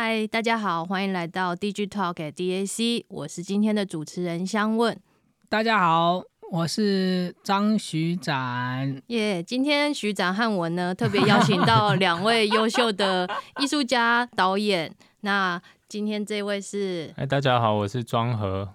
嗨，大家好，欢迎来到 Digitalk at DAC， 我是今天的主持人香问。大家好，我是张徐展。今天徐展和我呢特别邀请到两位优秀的艺术家导演。那今天这位是大家好，我是庄和。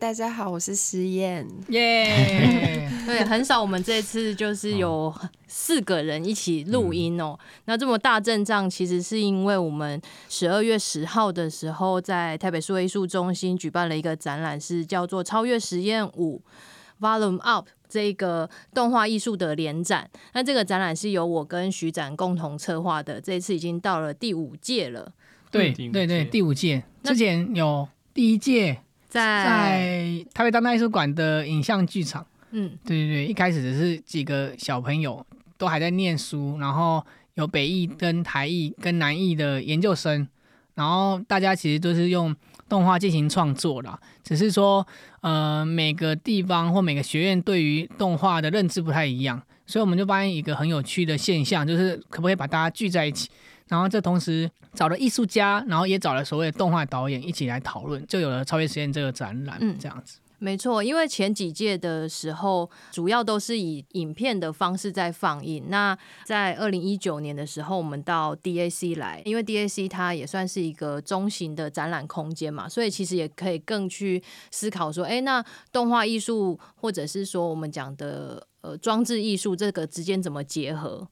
大家好，我是诗燕。对，很少我们这次就是有4个人一起录音哦。那这么大阵仗，其实是因为我们12月10号的时候，在台北数位艺术中心举办了一个展览，是叫做《超越实验5 Volume Up》这个动画艺术的联展。那这个展览是由我跟徐展共同策划的，这次已经到了第5届了。对，第5届，之前有第1届。在台北当代艺术馆的影像剧场，对，一开始只是几个小朋友都还在念书，然后有北艺跟台艺跟南艺的研究生，然后大家其实都是用动画进行创作啦，只是说每个地方或每个学院对于动画的认知不太一样，所以我们就发现一个很有趣的现象，就是可不可以把大家聚在一起，然后这同时找了艺术家，然后也找了所谓的动画导演一起来讨论，就有了超越实验这个展览这样子。没错，因为前几届的时候主要都是以影片的方式在放映，那在2019年的时候我们到 DAC 来，因为 DAC 它也算是一个中型的展览空间嘛，所以其实也可以更去思考说，那动画艺术或者是说我们讲的装置艺术这个之间怎么结合。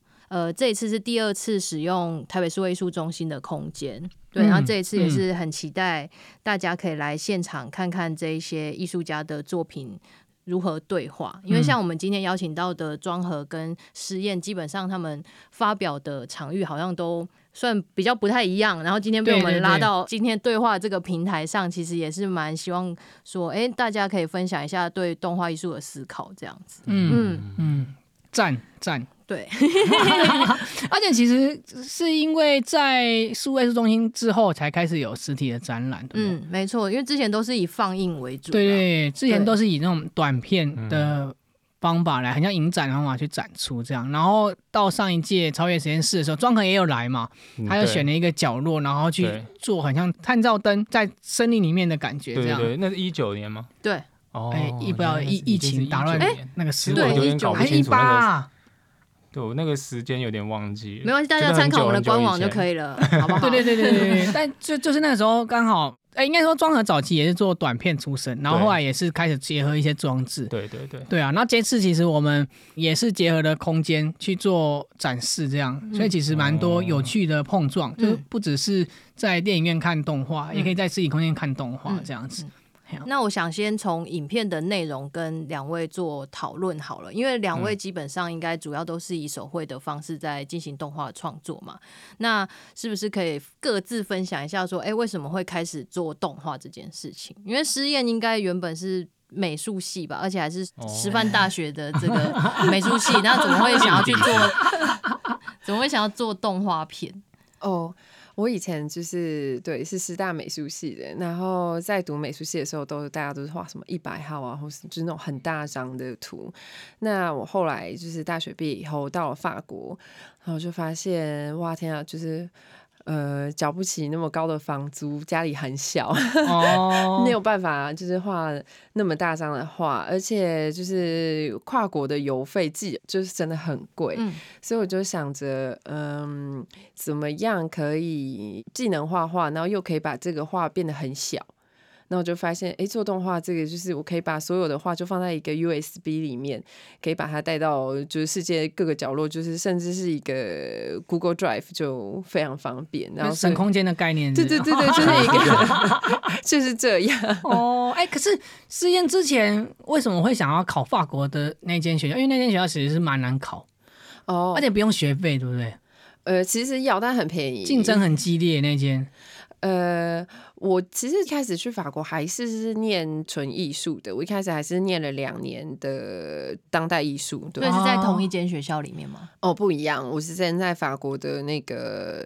这一次是第2次使用台北数位艺术中心的空间，对，然后这一次也是很期待大家可以来现场看看这些艺术家的作品如何对话，因为像我们今天邀请到的庄和跟诗燕，基本上他们发表的场域好像都算比较不太一样，然后今天被我们拉到今天对话这个平台上，其实也是蛮希望说，大家可以分享一下对动画艺术的思考这样子。赞。对而且其实是因为在数位艺术中心之后才开始有实体的展览，没错，因为之前都是以放映为主，对，之前都是以那种短片的方法来，很像影展的方法去展出这样。然后到上一届超越实验室的时候，庄和也有来嘛，他就选了一个角落，然后去做很像探照灯在森林里面的感觉这样。对，那是19年吗？对，不要疫情打乱那个时候，还是18啊？对，我那个时间有点忘记了，没关系，大家参考我们的官网就可以了，好不好？对。但就是那时候刚好，应该说庄和早期也是做短片出身，然后后来也是开始结合一些装置。对。对啊，那这次其实我们也是结合了空间去做展示，这样，所以其实蛮多有趣的碰撞，就不只是在电影院看动画，也可以在实体空间看动画这样子。那我想先从影片的内容跟两位做讨论好了，因为两位基本上应该主要都是以手绘的方式在进行动画创作嘛，那是不是可以各自分享一下说，为什么会开始做动画这件事情？因为诗燕应该原本是美术系吧，而且还是师范大学的这个美术系，那怎么会想要做动画片？我以前就是是师大美术系的，然后在读美术系的时候大家都是画什么100号啊，或是就是那种很大张的图。那我后来就是大学毕业以后到了法国，然后就发现哇天啊，就是缴不起那么高的房租，家里很小没有办法就是画那么大张的画，而且就是跨国的邮费就是真的很贵，所以我就想着怎么样可以既能画画，然后又可以把这个画变得很小。然后就发现做动画这个就是我可以把所有的画就放在一个 USB 里面，可以把它带到就是世界各个角落，就是甚至是一个 Google Drive 就非常方便，然后省空间的概念是对，就是一个就是这样。可是诗燕之前为什么会想要考法国的那间学校？因为那间学校其实是蛮难考而且不用学费，对不对？其实要，但很便宜，竞争很激烈那间。我其实一开始去法国还是念纯艺术的，我一开始还是念了2年的当代艺术。对，是在同一间学校里面吗？不一样，我是在法国的那个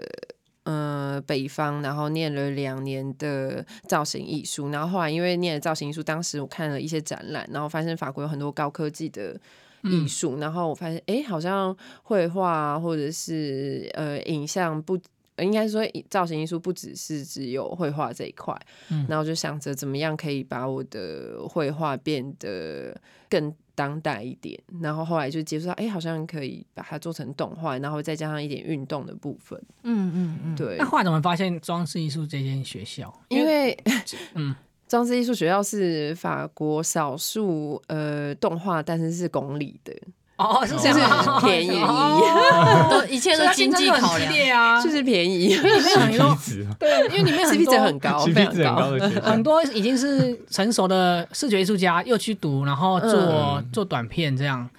北方，然后念了2年的造型艺术，然后后来因为念了造型艺术，当时我看了一些展览，然后发现法国有很多高科技的艺术，然后我发现好像绘画或者是影像不应该说造型艺术不只是只有绘画这一块，然后就想着怎么样可以把我的绘画变得更当代一点，然后后来就接触到好像可以把它做成动画，然后再加上一点运动的部分。对。那后来怎么发现装置艺术这间学校？因为装置艺术学校是法国少数动画但是是公立的。哦，是这样，便宜，一切都经济考量，就是便宜。因为里面很多，对，因为里面很多 CP 值很高，非常高，很多已经是成熟的视觉艺术家又去读，然后做短片这样。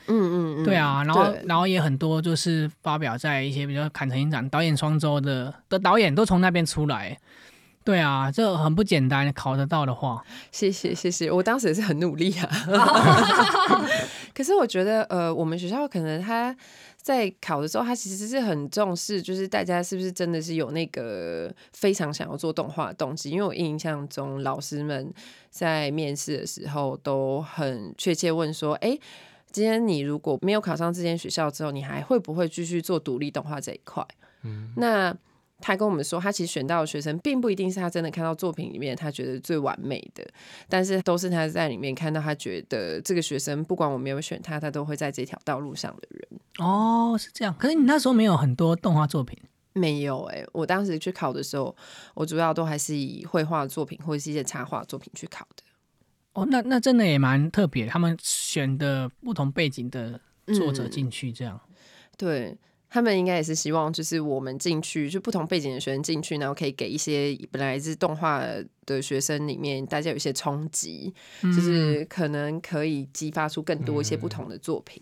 对啊，然后也很多就是发表在一些比较坎城影展、导演双周的导演都从那边出来。对啊，这很不简单，考得到的话。谢谢，我当时也是很努力啊。可是我觉得我们学校可能他在考的时候，他其实是很重视就是大家是不是真的是有那个非常想要做动画的动机，因为我印象中老师们在面试的时候都很确切问说，今天你如果没有考上这间学校之后，你还会不会继续做独立动画这一块？那他跟我们说，他其实选到的学生并不一定是他真的看到作品里面他觉得最完美的，但是都是他在里面看到他觉得这个学生不管我没有选他，他都会在这条道路上的人。哦，是这样。可是你那时候没有很多动画作品？没有我当时去考的时候，我主要都还是以绘画作品或者是一些插画作品去考的。哦，那真的也蛮特别，他们选的不同背景的作者进去这样。对。他们应该也是希望就是我们进去，就不同背景的学生进去，然后可以给一些本来是动画的学生里面大家有一些冲击，就是可能可以激发出更多一些不同的作品。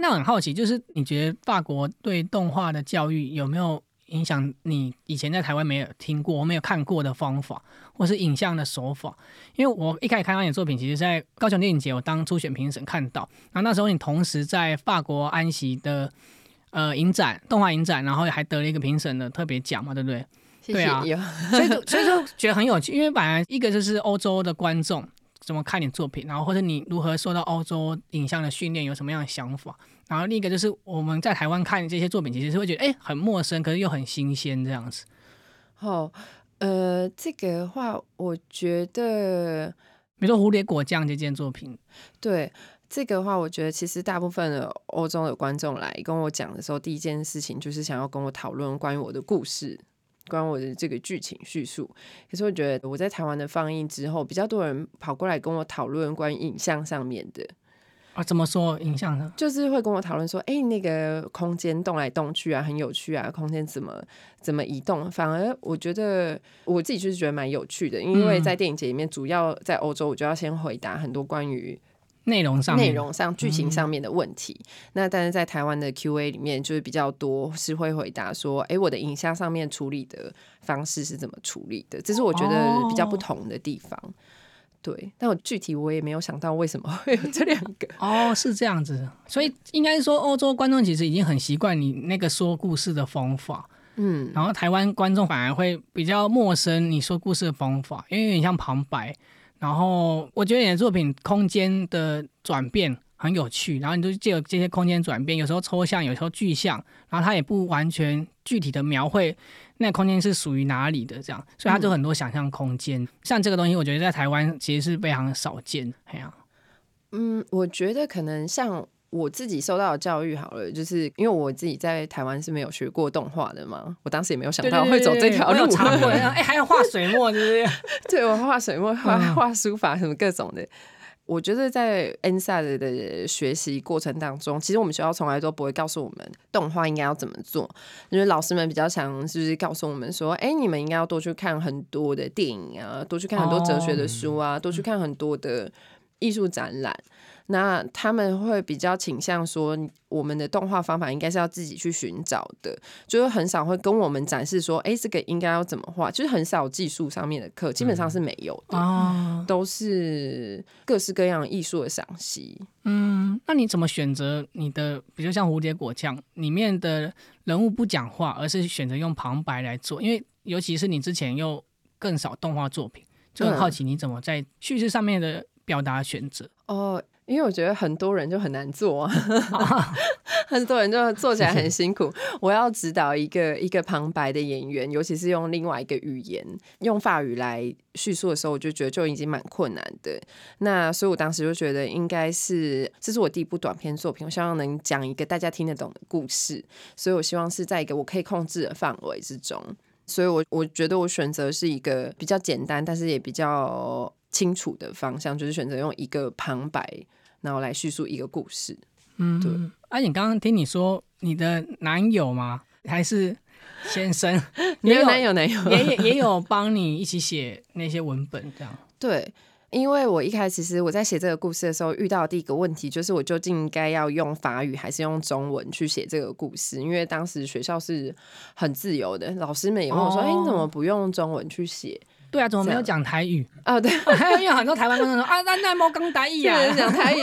那我很好奇，就是你觉得法国对动画的教育有没有影响你以前在台湾没有听过没有看过的方法或是影像的手法？因为我一开始看到你的作品，其实在高雄电影节我当初选评审看到，然后那时候你同时在法国安息的影展，动画影展，然后还得了一个评审的特别奖嘛，对不对？谢谢。对啊，所以就觉得很有趣，因为本来一个就是欧洲的观众怎么看你作品，然后或者你如何受到欧洲影像的训练，有什么样的想法，然后另一个就是我们在台湾看这些作品，其实是会觉得很陌生，可是又很新鲜这样子。这个的话，我觉得，比如说《蝴蝶果酱》这件作品，对。这个的话，我觉得其实大部分的欧洲的观众来跟我讲的时候，第一件事情就是想要跟我讨论关于我的故事，关于我的这个剧情叙述。可是我觉得我在台湾的放映之后，比较多人跑过来跟我讨论关于影像上面的。怎么说影像呢？就是会跟我讨论说，那个空间动来动去啊，很有趣啊，空间怎么移动？反而我觉得我自己就是觉得蛮有趣的，因为在电影节里面，主要在欧洲，我就要先回答很多关于内容上剧情上面的问题，那但是在台湾的 QA 里面就是比较多是会回答说我的影像上面处理的方式是怎么处理的，这是我觉得比较不同的地方。对，但我具体我也没有想到为什么会有这两个。是这样子。所以应该说欧洲观众其实已经很习惯你那个说故事的方法，然后台湾观众反而会比较陌生你说故事的方法，因为有点像旁白。然后我觉得你的作品空间的转变很有趣，然后你就借由这些空间转变，有时候抽象，有时候具象，然后它也不完全具体的描绘那个空间是属于哪里的这样，所以它就很多想象空间。像这个东西我觉得在台湾其实是非常少见。我觉得可能像我自己受到的教育好了，就是因为我自己在台湾是没有学过动画的嘛，我当时也没有想到会走这条路。还有画水墨，对不对？对，我画水墨，画书法什么各种的。我觉得在 NSA 的学习过程当中，其实我们学校从来都不会告诉我们动画应该要怎么做，因为老师们比较想就是告诉我们说，你们应该要多去看很多的电影啊，多去看很多哲学的书啊，多去看很多的艺术展览。那他们会比较倾向说我们的动画方法应该是要自己去寻找的，就是很少会跟我们展示说这个应该要怎么画，就是很少技术上面的课基本上是没有的，都是各式各样艺术的赏析。那你怎么选择你的比如像蝴蝶果酱里面的人物不讲话，而是选择用旁白来做？因为尤其是你之前又更少动画作品，就很好奇你怎么在叙事上面的表达选择。因为我觉得很多人就很难做啊很多人就做起来很辛苦我要指导一个旁白的演员，尤其是用另外一个语言，用法语来叙述的时候，我就觉得就已经蛮困难的。那所以我当时就觉得应该是，这是我第一部短篇作品，我希望能讲一个大家听得懂的故事，所以我希望是在一个我可以控制的范围之中，所以我觉得我选择是一个比较简单但是也比较清楚的方向，就是选择用一个旁白然后来叙述一个故事。嗯，对。而且刚刚听你说你的男友吗？还是先生？你有男友 也有帮你一起写那些文本这样？对，因为我一开始其实我在写这个故事的时候遇到的第一个问题就是我究竟应该要用法语还是用中文去写这个故事，因为当时学校是很自由的，老师们也问我说哎、你怎么不用中文去写？对啊，怎么没有讲台语？哦，对，还有很多台湾观众说啊，那没讲台语啊，讲台语。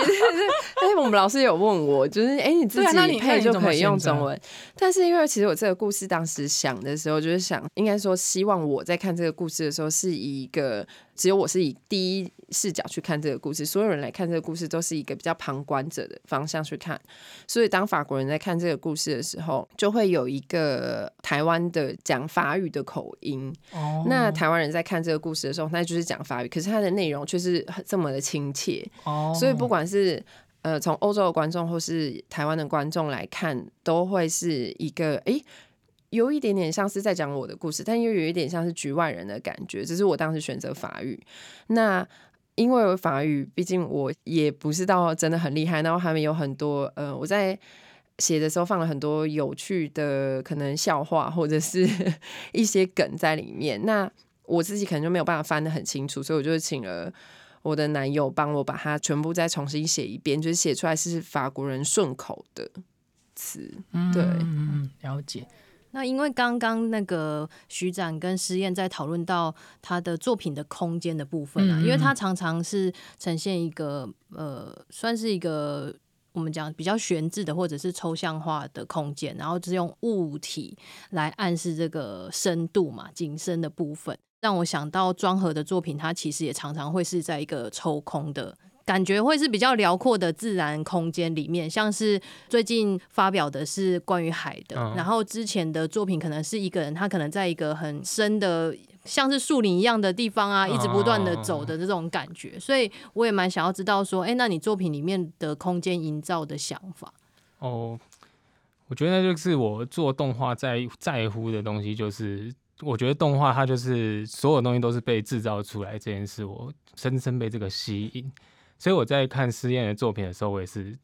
但是我们老师有问我，就是哎、你自己配就可以用中文。但是因为其实我这个故事当时想的时候，就是想应该说希望我在看这个故事的时候是以一个只有我是以第一视角去看这个故事，所有人来看这个故事都是一个比较旁观者的方向去看，所以当法国人在看这个故事的时候就会有一个台湾的讲法语的口音、那台湾人在看这个故事的时候那就是讲法语，可是它的内容却是这么的亲切、所以不管是从欧洲的观众或是台湾的观众来看都会是一个有一点点像是在讲我的故事，但又有一点像是局外人的感觉，这是我当时选择法语。那因为法语毕竟我也不是到真的很厉害，然后还没有很多我在写的时候放了很多有趣的可能笑话或者是一些梗在里面，那我自己可能就没有办法翻得很清楚，所以我就请了我的男友帮我把它全部再重新写一遍，就是写出来是法国人顺口的词。对、了解。那因为刚刚那个徐展跟诗燕在讨论到他的作品的空间的部分啊，因为他常常是呈现一个算是一个我们讲比较悬置的或者是抽象化的空间，然后就是用物体来暗示这个深度嘛，景深的部分，让我想到庄和的作品，他其实也常常会是在一个抽空的感觉，会是比较辽阔的自然空间里面，像是最近发表的是关于海的、然后之前的作品可能是一个人他可能在一个很深的像是树林一样的地方啊，一直不断的走的这种感觉、所以我也蛮想要知道说那你作品里面的空间营造的想法。我觉得那就是我做动画在乎的东西，就是我觉得动画它就是所有东西都是被制造出来这件事，我深深被这个吸引，所以我在看诗燕的作品的时候，我也是，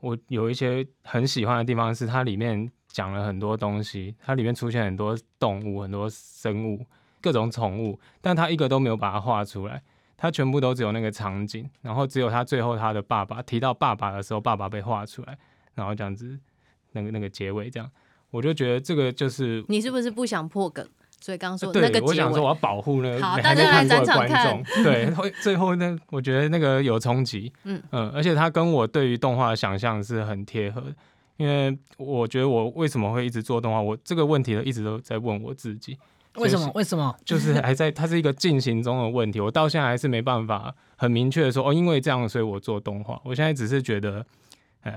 我有一些很喜欢的地方是它里面讲了很多东西，它里面出现很多动物、很多生物、各种宠物，但它一个都没有把它画出来，它全部都只有那个场景，然后只有它最后他的爸爸提到爸爸的时候，爸爸被画出来，然后这样子那个结尾这样，我就觉得这个就是你是不是不想破梗？所以刚刚说那个结尾，我想说我要保护那个没看过的观众。对，最后呢，我觉得那个有冲击，而且它跟我对于动画的想象是很贴合的。因为我觉得我为什么会一直做动画，我这个问题一直都在问我自己，为什么？就是还在，它是一个进行中的问题，我到现在还是没办法很明确的说因为这样，所以我做动画。我现在只是觉得，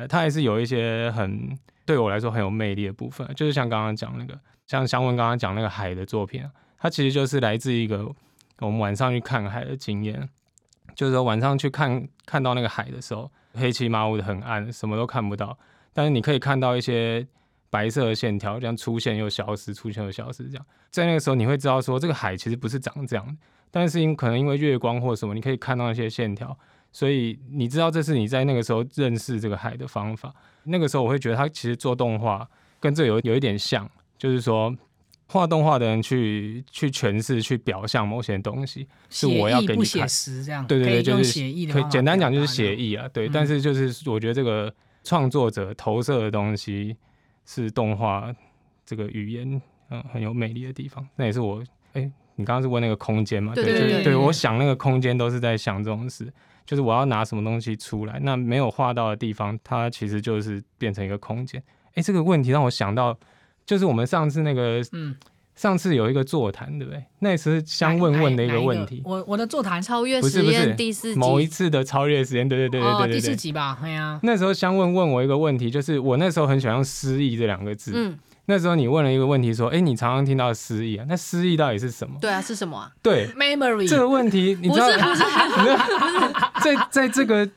它还是有一些很对我来说很有魅力的部分，就是像刚刚讲那个。像湘文刚刚讲那个海的作品，它其实就是来自一个我们晚上去看海的经验，就是说晚上去看到那个海的时候，黑漆麻乌的很暗，什么都看不到，但是你可以看到一些白色的线条，这样出现又消失，出现又消失，这样在那个时候你会知道说这个海其实不是长这样，但是可能因为月光或什么，你可以看到那些线条，所以你知道这是你在那个时候认识这个海的方法。那个时候我会觉得它其实做动画跟这有一点像，就是说画动画的人去诠释去表象某些东西，是我要给你看，写意不写实这样。对对对，就是写意的方法，简单讲就是写意啊。对，但是就是我觉得这个创作者投射的东西是动画这个语言很有魅力的地方。那也是我你刚刚是问那个空间嘛？对对 对， 对，我想那个空间都是在想这种事，就是我要拿什么东西出来，那没有画到的地方，它其实就是变成一个空间。这个问题让我想到。就是我们上次那个上次有一个座谈，对不对？那也是相问问的一个问题。我的座谈超越实验第四集，不是某一次的超越实验，对对对对 对, 对, 对, 对, 对、哦、第四集吧，对啊。那时候相问问我一个问题，就是我那时候很喜欢用失忆这两个字。嗯。那时候你问了一个问题说，哎，你常常听到失忆啊，那失忆到底是什么？对啊，是什么啊？对 ，memory 这个问题，你知道不是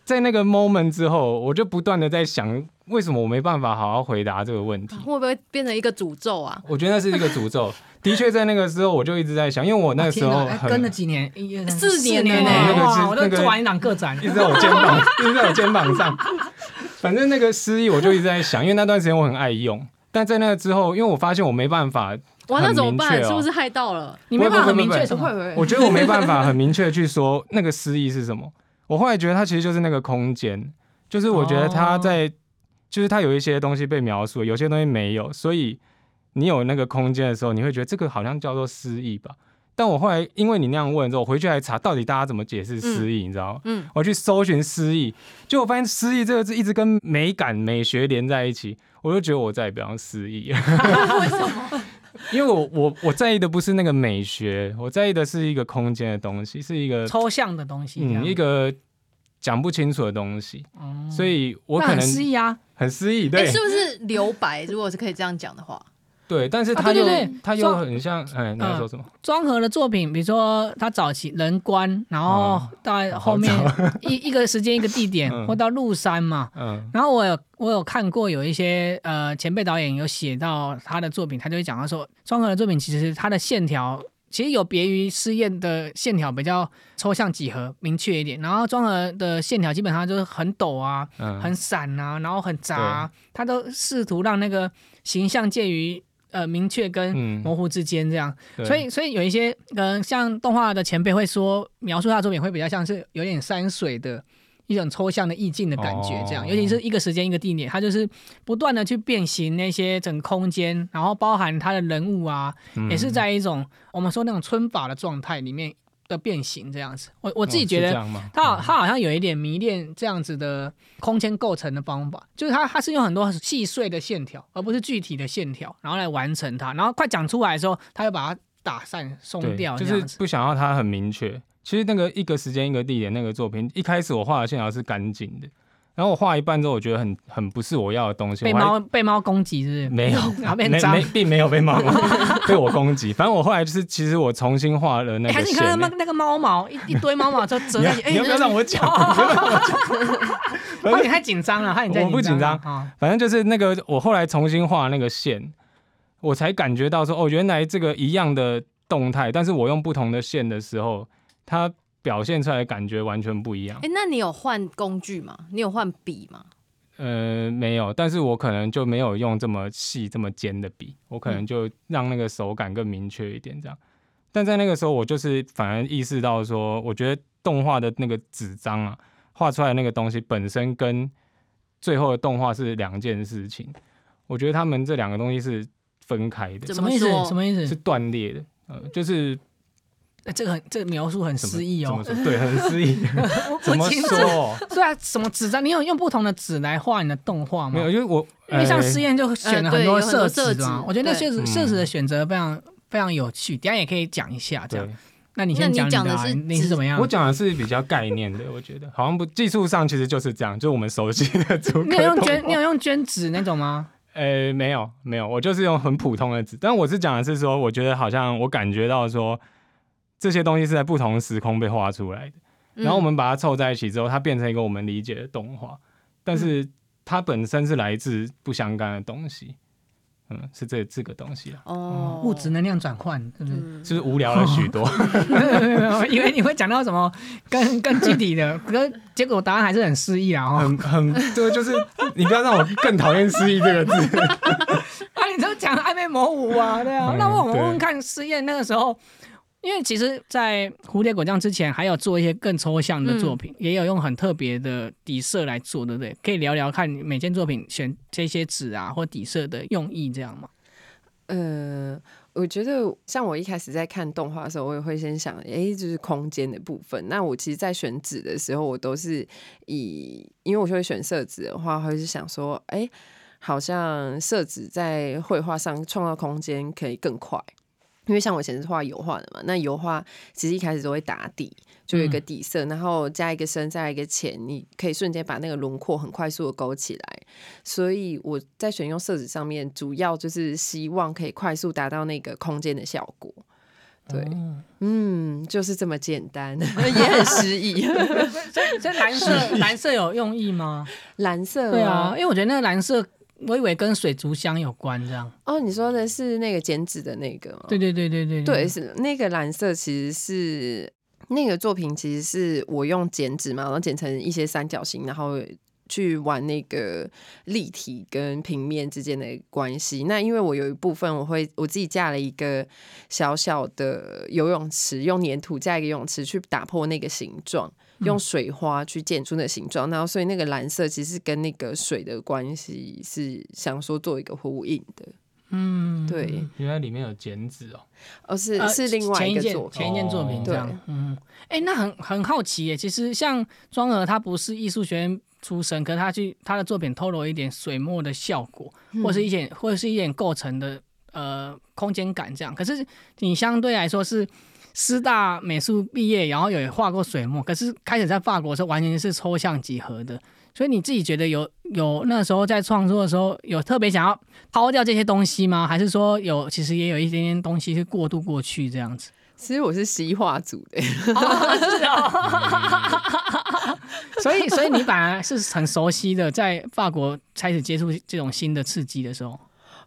在那个 moment 之后，我就不断的在想，为什么我没办法好好回答这个问题？会不会变成一个诅咒啊？我觉得那是一个诅咒。的确，在那个时候我就一直在想，因为我那时候跟了几年，4年呢、欸，哇！我都做完一档个展，一直在我肩膀，一直在我肩膀上。反正那个失忆，我就一直在想，因为那段时间我很爱用。但在那之后，因为我发现我没办法很明确、哇，那怎么办？是不是害到了？你没办法很明确，会我觉得我没办法很明确去说那个失忆是什么。我后来觉得它其实就是那个空间，就是我觉得它在，哦、就是它有一些东西被描述，有些东西没有，所以你有那个空间的时候，你会觉得这个好像叫做失忆吧。但我后来因为你那样问之后，我回去还查到底大家怎么解释失忆、嗯，你知道吗？嗯，我去搜寻失忆，结果我发现失忆这个字一直跟美感、美学连在一起。我就觉得我再也不要失忆了为什么？因为我在意的不是那个美学，我在意的是一个空间的东西，是一个抽象的东西，一个讲不清楚的东西、嗯、所以我可能很失忆啊，很失忆，对、欸、是不是留白如果是可以这样讲的话对，但是他又、啊、对对对，他又很像，哎，你要说什么？庄和的作品，比如说他早期人关，然后到后面一个时间一个地点，或到鹿山嘛。嗯。然后我有看过有一些前辈导演有写到他的作品，他就会讲到说，庄和的作品其实他的线条其实有别于试验的线条比较抽象几何明确一点，然后庄和的线条基本上就是很抖啊、很散啊，然后很杂、啊，他都试图让那个形象介于。明确跟模糊之间这样、嗯、所以有一些像动画的前辈会说描述他的作品会比较像是有点山水的一种抽象的意境的感觉这样、哦、尤其是一个时间一个地点他就是不断的去变形那些整个空间然后包含他的人物啊、嗯、也是在一种我们说那种皴法的状态里面的变形这样子，我自己觉得他好像有一点迷恋这样子的空间构成的方法，就是他是用很多细碎的线条，而不是具体的线条，然后来完成它，然后快讲出来的时候，他又把它打散松掉这样子，就是不想要它很明确。其实那个一个时间一个地点那个作品，一开始我画的线条是干净的。然后我画一半之后，我觉得很不是我要的东西。被猫攻击是不是？没有，并没有被猫攻击，被我攻击。反正我后来就是，其实我重新画了那个线。还是你看那个猫毛一堆猫毛就折在一起。你要不要让我讲？你太紧张了，我不紧张。反正就是那个我后来重新画那个线，我才感觉到说，哦，原来这个一样的动态，但是我用不同的线的时候，它。表现出来的感觉完全不一样。那你有换工具吗？你有换笔吗？没有，但是我可能就没有用这么细、这么尖的笔，我可能就让那个手感更明确一点这样。但在那个时候，我就是反而意识到说，我觉得动画的那个纸张啊，画出来的那个东西本身跟最后的动画是两件事情。我觉得他们这两个东西是分开的。什么意思？什么意思？是断裂的。就是。这个描述很诗意哦，对，很诗意。怎么说？对啊，什么纸张？你有用不同的纸来画你的动画吗？没有，因为像实验就选了很多色纸啊。我觉得色纸的选择非常非常有趣，等一下也可以讲一下这样。那你先讲的是你是怎么样？我讲的是比较概念的，我觉得好像不技术上其实就是这样，就是我们熟悉的主。你有用绢纸那种吗？没有，我就是用很普通的纸。但我是讲的是说，我觉得好像我感觉到说。这些东西是在不同时空被画出来的，然后我们把它凑在一起之后，它变成一个我们理解的动画，但是它本身是来自不相干的东西，是这个东西啦。哦，物质能量转换，是不是无聊了许多？没有，因为你会讲到什么更具体的，可是结果答案还是很诗意啊，很对，就是你不要让我更讨厌诗意这个字。啊，你都讲暧昧模糊啊，对啊，那我们问看试验那个时候。因为其实在蝴蝶果酱之前还有做一些更抽象的作品、也有用很特别的底色来做，对不对？可以聊聊看每件作品选这些纸啊或底色的用意这样吗？我觉得像我一开始在看动画的时候，我也会先想就是空间的部分。那我其实在选纸的时候，我都是因为我就会选色纸的话，会是想说好像色纸在绘画上创造空间可以更快，因为像我以前是画油画的嘛，那油画其实一开始都会打底，就有一个底色，然后加一个深，加一个浅，你可以瞬间把那个轮廓很快速的勾起来。所以我在选用色纸上面，主要就是希望可以快速达到那个空间的效果。对，嗯，就是这么简单，也很诗意。所以蓝色有用意吗？蓝色，对啊，因为我觉得那个蓝色。我以为跟水族箱有关这样哦，你说的是那个剪纸的那个吗？对，是那个蓝色，其实是那个作品，其实是我用剪纸嘛，然后剪成一些三角形，然后去玩那个立体跟平面之间的关系。那因为我有一部分我自己架了一个小小的游泳池，用黏土架一个游泳池去打破那个形状。用水花去溅出那个形状，然后所以那个蓝色其实跟那个水的关系是想说做一个呼应的。嗯，对，原来里面有剪纸哦。哦，是另外一个作品，前一件作品这样。哦、嗯，那很好奇耶。其实像庄儿，他不是艺术学院出身，可是他的作品透露一点水墨的效果，或者是一点构成的空间感这样。可是你相对来说是。师大美术毕业，然后有画过水墨，可是开始在法国的时候完全是抽象几何的，所以你自己觉得有那时候在创作的时候有特别想要抛掉这些东西吗？还是说其实也有一点点东西是过渡过去这样子？其实我是西画组的所以你本来是很熟悉的，在法国开始接触这种新的刺激的时候。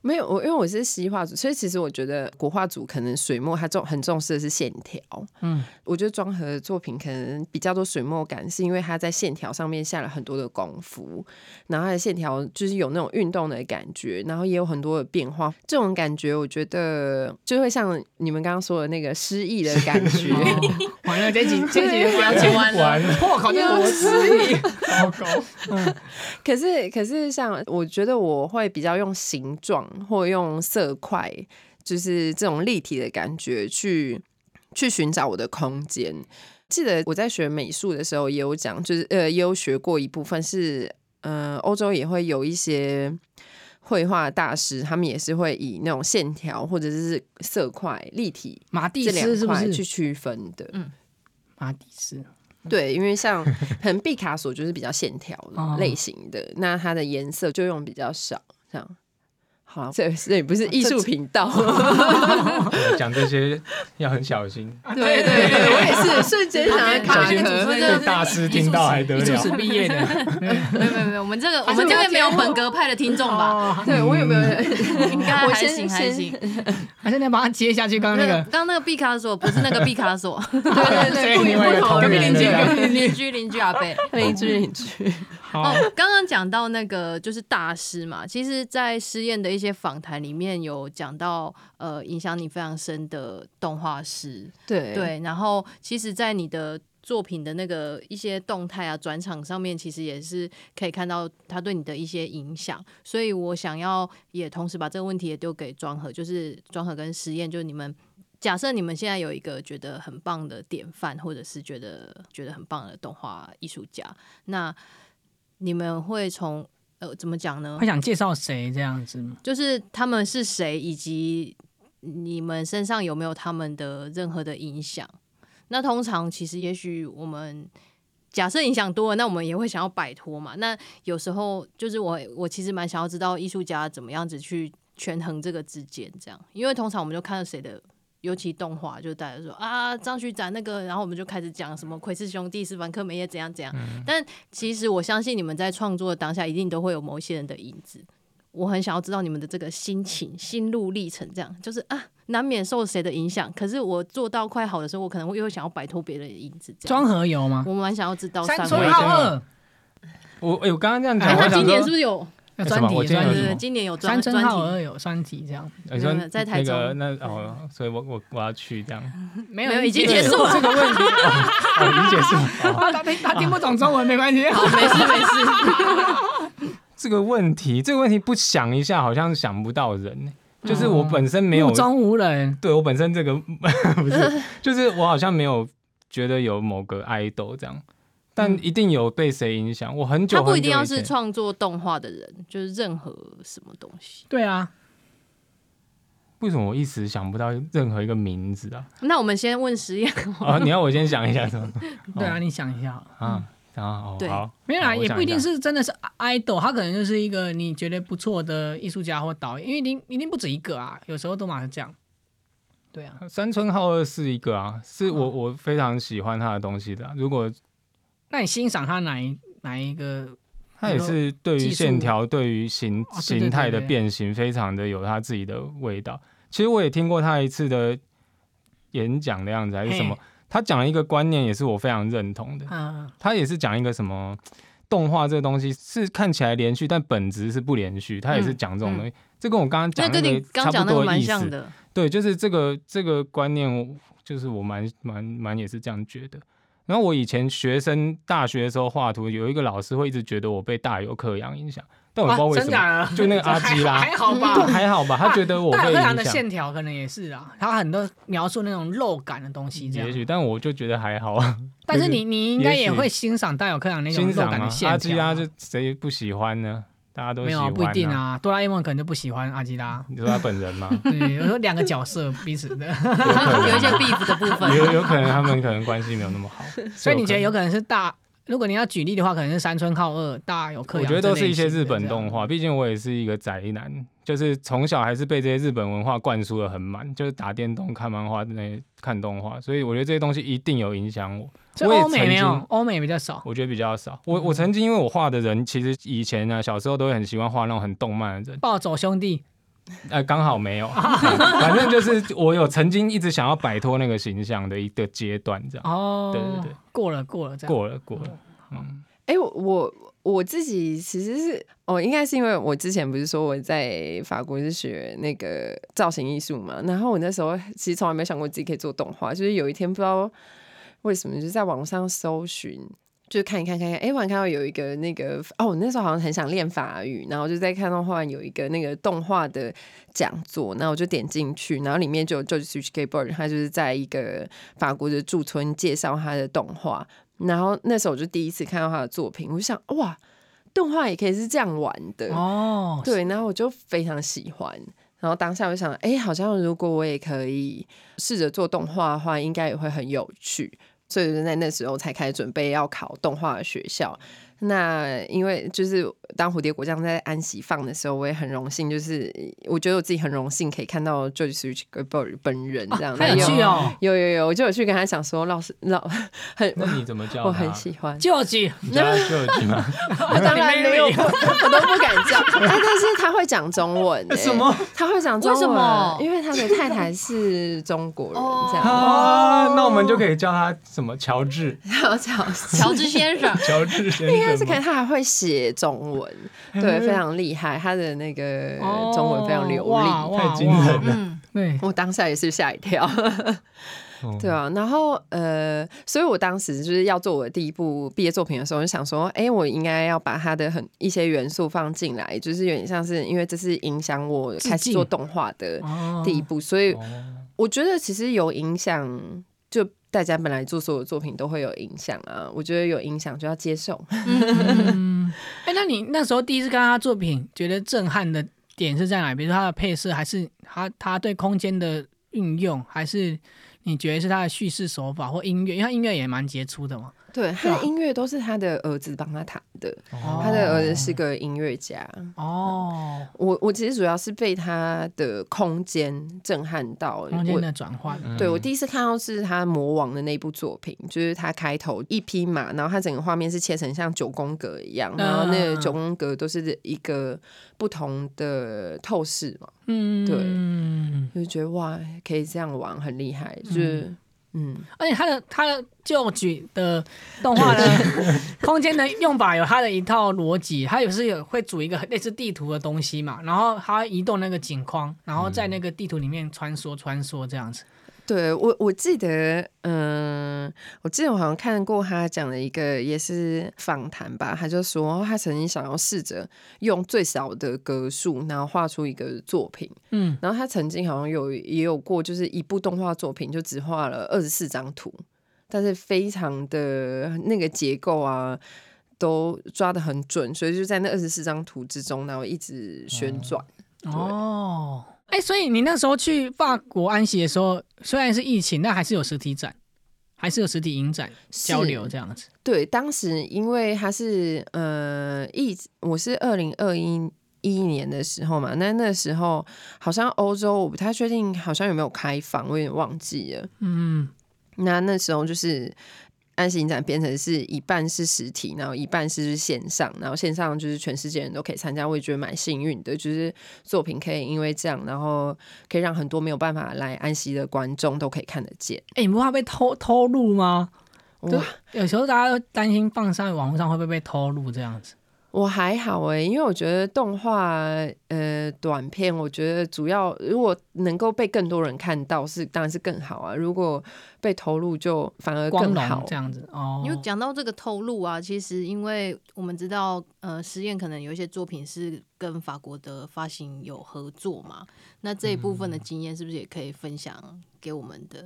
没有，因为我是西画组，所以其实我觉得国画组可能水墨它很重视的是线条。嗯，我觉得庄和的作品可能比较多水墨感，是因为它在线条上面下了很多的功夫，然后它的线条就是有那种运动的感觉，然后也有很多的变化。这种感觉我觉得就会像你们刚刚说的那个诗意的感觉。哦、完了，这集不要讲完了，破口就是我诗意，糟糕。嗯，可是像我觉得我会比较用形状。或用色块，就是这种立体的感觉去寻找我的空间。记得我在学美术的时候也有讲，就是也有学过一部分是欧洲也会有一些绘画大师，他们也是会以那种线条或者是色块、立体马蒂斯这两块去区分的。嗯，马蒂斯。对，因为像可能毕卡索就是比较线条类型的，哦、那它的颜色就用比较少，这样。好，这也不是艺术频道。讲这些要很小心。对，我也是瞬间想要卡住。被大师听到还得了？艺术毕业的。没有，我们这个没有本格派的听众吧？对，我有没有？应该还行。还是你要把它接下去。刚刚那个毕卡索不是那个毕卡索。对，不与不同的邻居阿伯，邻居。哦，刚刚讲到那个就是大师嘛，其实，在实验的一些访谈里面有讲到，影响你非常深的动画师，对，然后其实，在你的作品的那个一些动态啊、转场上面，其实也是可以看到他对你的一些影响。所以我想要也同时把这个问题也丢给庄和，就是庄和跟实验，就是你们。假设你们现在有一个觉得很棒的典范，或者是觉得很棒的动画艺术家，那你们会从怎么讲呢？会想介绍谁这样子吗？就是他们是谁，以及你们身上有没有他们的任何的影响？那通常其实也许我们假设影响多了，那我们也会想要摆脱嘛。那有时候就是我其实蛮想要知道艺术家怎么样子去权衡这个之间，这样，因为通常我们就看到谁的。尤其动画，就大家说啊，张徐展那个，然后我们就开始讲什么奎氏兄弟、斯凡克梅耶怎样怎样。但其实我相信你们在创作的当下，一定都会有某些人的影子。我很想要知道你们的这个心情、心路历程，这样就是啊，难免受谁的影响。可是我做到快好的时候，我可能又会想要摆脱别人的影子。庄和有吗？我蛮想要知道302。我刚刚这样讲，他今年是不是有？今年有专题，302有专题这样。你在台中所以我要去这样。没有，已经结束了这个问题。已经结束了。他听不懂中文没关系。好，没事。这个问题不想一下好像想不到人，就是我本身没有目中无人。对，我本身这个不是，就是我好像没有觉得有某个 idol 这样。但一定有被谁影响？我很久他不一定要是创作动画的人，就是任何什么东西。对啊，为什么我一时想不到任何一个名字啊？那我们先问实验啊，你要我先想一下对啊，你想一下啊。哦、对，好，没有啦，也不一定是真的是 idol， 他可能就是一个你觉得不错的艺术家或导演，因为一定不止一个啊，有时候都马上这样。对啊，山村浩二是一个啊，是我非常喜欢他的东西的、啊。如果那你欣赏他哪一个？他也是对于线条、对于形态的变形，非常的有他自己的味道。其实我也听过他一次的演讲的样子，还是什么。他讲了一个观念，也是我非常认同的。他也是讲一个什么动画这个东西是看起来连续，但本质是不连续。他也是讲这种东西，这跟我刚刚讲那个差不多的意思。对，就是这个观念，就是我蛮也是这样觉得。然后我以前学生大学的时候画图，有一个老师会一直觉得我被大友克洋影响，但我不知道为什么，就那个阿基拉还好吧，他觉得我被影响。大友克洋的线条可能也是啊，他很多描述那种肉感的东西这样，也许，但我就觉得还好啊。但是你应该也会欣赏大友克洋那种肉感的线条、啊。阿基拉就谁不喜欢呢？大家都喜欢、啊、没有不一定啊，哆啦 A 梦可能就不喜欢阿基拉。你说他本人吗？对，我说两个角色彼此的有一些 beef 的部分，有可能他们可能关系没有那么好，所以你觉得有可能是如果你要举例的话，可能是山村浩二、大友克洋，我觉得都是一些日本动画。毕竟我也是一个宅男，就是从小还是被这些日本文化灌输的很满，就是打电动、看漫画、看动画，所以我觉得这些东西一定有影响我。所以欧美比较少，我觉得比较少。我曾经因为我画的人，其实以前呢、啊，小时候都会很喜欢画那种很动漫的人，暴走兄弟。刚好没有，反正就是我有曾经一直想要摆脱那个形象的一个阶段，这样。哦，对，过了，这样过了。嗯，我自己其实是应该是因为我之前不是说我在法国是学那个造型艺术嘛，然后我那时候其实从来没想过自己可以做动画，就是有一天不知道为什么就是在网上搜寻。就看一看，哎，忽然看到有一个那个我那时候好像很想练法语，然后就在看到忽然有一个那个动画的讲座，然后我就点进去，然后里面就有 George Schubert， 他就是在一个法国的驻村介绍他的动画，然后那时候我就第一次看到他的作品，我就想哇，动画也可以是这样玩的哦，对，然后我就非常喜欢。然后当下我想，哎，好像如果我也可以试着做动画的话，应该也会很有趣。所以就在那时候才开始准备要考动画的学校。那因为就是当蝴蝶果酱在安息放的时候，我也很荣幸，就是我觉得我自己很荣幸可以看到 George Schubert 本人这样。很有趣哦！有，我就有去跟他想说，老很，那你怎么叫他？我很喜欢 George， 你叫他 George 吗？我当然没有，我都不敢叫。但是他会讲中文欸。什么？他会讲中文？为什么？因为他的太太是中国人，这样。啊，那我们就可以叫他什么乔治？乔治先生，乔治先生。但是看他还会写中文，对，非常厉害，他的那个中文非常流利，太惊人了。对，我当下也是吓一跳。对啊，然后所以我当时就是要做我的第一部毕业作品的时候，就想说，哎，我应该要把他的一些元素放进来，就是有点像是因为这是影响我开始做动画的第一步，所以我觉得其实有影响就。大家本来做所有作品都会有影响啊，我觉得有影响就要接受。那你那时候第一次看他作品，觉得震撼的点是在哪？比如说他的配色，还是他对空间的运用，还是你觉得是他的叙事手法或音乐？因为他音乐也蛮杰出的嘛。对，他的音乐都是他的儿子帮他弹的。他的儿子是个音乐家。我其实主要是被他的空间震撼到，空间的转换。对，我第一次看到是他魔王的那部作品，就是他开头一匹马，然后他整个画面是切成像九宫格一样，然后那个九宫格都是一个不同的透视嘛。对，就觉得哇，可以这样玩，很厉害，就是。而且他的George的动画的空间的用法有他的一套逻辑，他也是有会组一个类似地图的东西嘛，然后他移动那个景框，然后在那个地图里面穿梭这样子。对，我记得，我记得我好像看过他讲的一个也是访谈吧，他就说他曾经想要试着用最少的格数，然后画出一个作品。然后他曾经好像也有过，就是一部动画作品就只画了24张图，但是非常的那个结构啊。都抓得很准，所以就在那24张图之中，然后一直旋转。哎，所以你那时候去法国安息的时候，虽然是疫情，但还是有实体展，还是有实体影展交流这样子。对，当时因为它是我是2021年的时候嘛，那时候好像欧洲我不太确定，好像有没有开放，我有点忘记了。嗯，那时候就是。安息影展变成是一半是实体，然后一半是线上，然后线上就是全世界人都可以参加，我也觉得蛮幸运的，就是作品可以因为这样，然后可以让很多没有办法来安息的观众都可以看得见。欸，你不怕被偷录吗？有时候大家都担心放上网络上会不会被偷录这样子。我还好欸，因为我觉得动画短片，我觉得主要如果能够被更多人看到是当然是更好啊，如果被投入就反而更好这样子。哦，因为讲到这个投入啊，其实因为我们知道实验可能有一些作品是跟法国的发行有合作嘛，那这一部分的经验是不是也可以分享给我们的？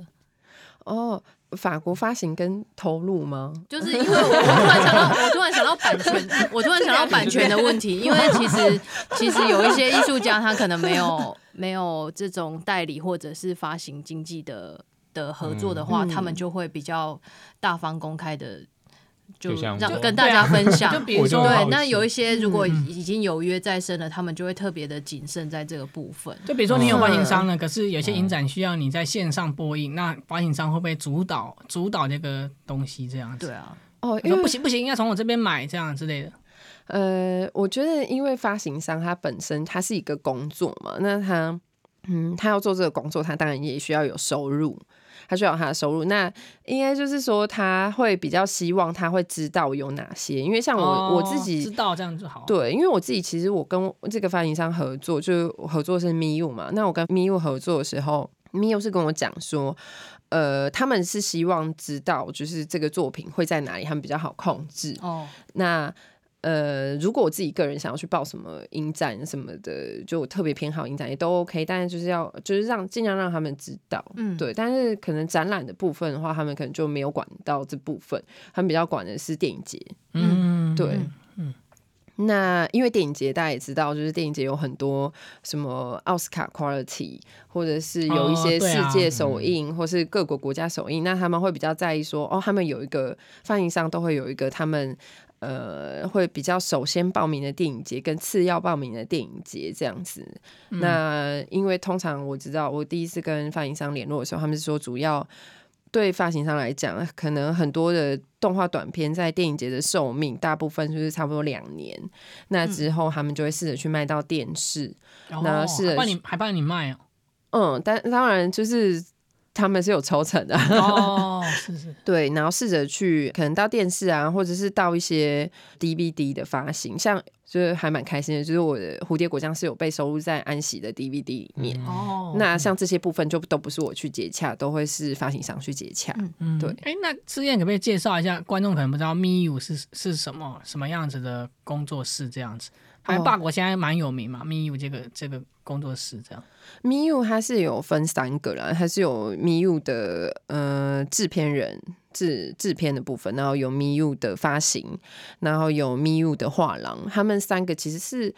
哦，法国发行跟投入吗？就是因为我突然想到版权，我突然想到版权的问题，因为其实有一些艺术家他可能没有这种代理或者是发行经济的合作的话，他们就会比较大方公开的。就跟大家分享，就比如说对，那有一些如果已经有约在身了，他们就会特别的谨慎在这个部分。就比如说你有发行商了，可是有些影展需要你在线上播映，那发行商会不会主导这个东西这样子？对啊，哦，因为不行，应该从我这边买这样之类的。我觉得因为发行商他本身他是一个工作嘛，那他要做这个工作，他当然也需要有收入。他需要他的收入，那应该就是说他会比较希望他会知道有哪些，因为像我自己知道这样就好。对，因为我自己其实我跟这个发行商合作，就是合作是 Miyu 嘛，那我跟 Miyu 合作的时候， Miyu 是跟我讲说他们是希望知道就是这个作品会在哪里，他们比较好控制。哦，那如果我自己个人想要去报什么影展什么的，就我特别偏好影展也都 OK， 但是就是尽量让他们知道。嗯，对，但是可能展览的部分的话，他们可能就没有管到这部分，他们比较管的是电影节。嗯，对。嗯，那因为电影节大家也知道，就是电影节有很多什么奥斯卡 quality， 或者是有一些世界首映，或是各国国家首映，那他们会比较在意说，他们有一个发行商都会有一个他们会比较首先报名的电影节跟次要报名的电影节这样子。嗯，那因为通常我知道我第一次跟发行商联络的时候，他们是说主要对发行商来讲，可能很多的动画短片在电影节的寿命大部分就是差不多2年，那之后他们就会试着去卖到电视。嗯，那试着还帮你卖。哦，嗯，但当然就是他们是有抽成的。哦，是是，对，然后试着去可能到电视啊，或者是到一些 DVD 的发行，像就是还蛮开心的，就是我的蝴蝶果酱是有被收录在安息的 DVD 里面。嗯，那像这些部分就都不是我去接洽，都会是发行商去接洽。嗯，对。那之前可不可以介绍一下，观众可能不知道 Miyu 是什么样子的工作室这样子？还法国现在蛮有名嘛 ，Miyu 这个工作室这样。Miyu 它是有分3个啦，它是有 Miyu 的制片人制片的部分，然后有 Miyu 的发行，然后有 Miyu 的画廊，他们3个其实是。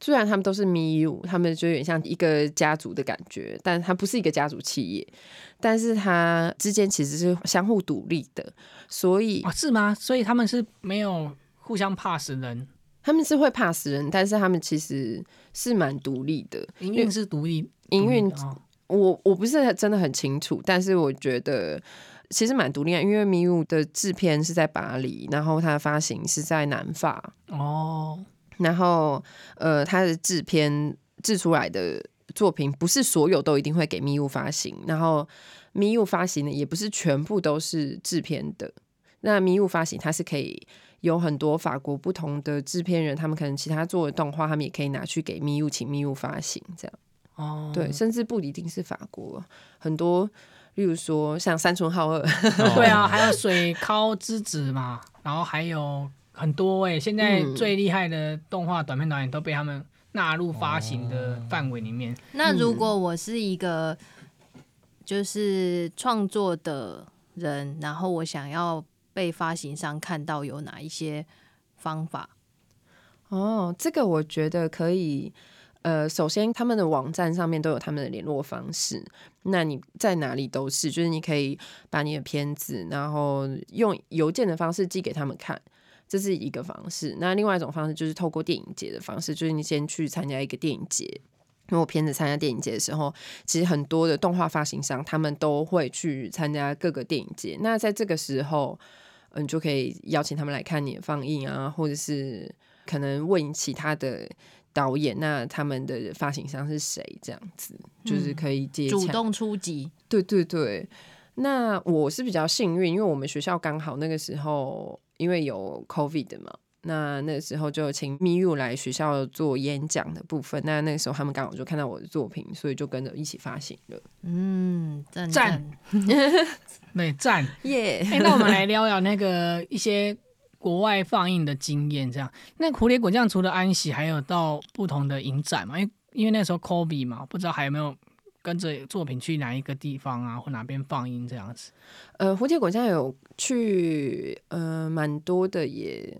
虽然他们都是 Miyu， 他们就有点像一个家族的感觉，但它不是一个家族企业，但是它之间其实是相互独立的，所以是吗？所以他们是没有互相怕死人。他们是会怕死人，但是他们其实是蛮独立的。营运是独立，营运我不是真的很清楚，但是我觉得其实蛮独立的，因为 Miyu 的制片是在巴黎，然后它的发行是在南法。哦，然后它的制片制出来的作品不是所有都一定会给 Miyu 发行，然后 Miyu 发行的也不是全部都是制片的。那 Miyu 发行它是可以有很多法国不同的制片人，他们可能其他做的动画他们也可以拿去给 Miyu， 请 Miyu 发行这样。哦，对，甚至不一定是法国，很多例如说像山村浩二。哦，对啊，还有水尻之子嘛，然后还有很多欸，现在最厉害的动画短片导演都被他们纳入发行的范围里面。哦，那如果我是一个就是创作的人，然后我想要被发行商看到，有哪一些方法？哦，这个我觉得可以首先他们的网站上面都有他们的联络方式，那你在哪里都是，就是你可以把你的片子然后用邮件的方式寄给他们看，这是一个方式。那另外一种方式就是透过电影节的方式，就是你先去参加一个电影节，因为我片子参加电影节的时候，其实很多的动画发行商他们都会去参加各个电影节，那在这个时候你就可以邀请他们来看你的放映啊，或者是可能问其他的导演那他们的发行商是谁，这样子就是可以接洽，主动出击。对对对，那我是比较幸运，因为我们学校刚好那个时候因为有 COVID 嘛，那时候就请 Miyu 来学校做演讲的部分，那个时候他们刚好就看到我的作品，所以就跟着一起发行了。嗯，赞对赞耶、yeah. 欸，那我们来聊聊那个一些国外放映的经验这样。那蝴蝶果酱除了安息还有到不同的影展嘛，因为那时候 COVID 嘛，不知道还有没有跟着作品去哪一个地方啊，或哪边放映这样子。蝴蝶果酱有去蛮多的耶。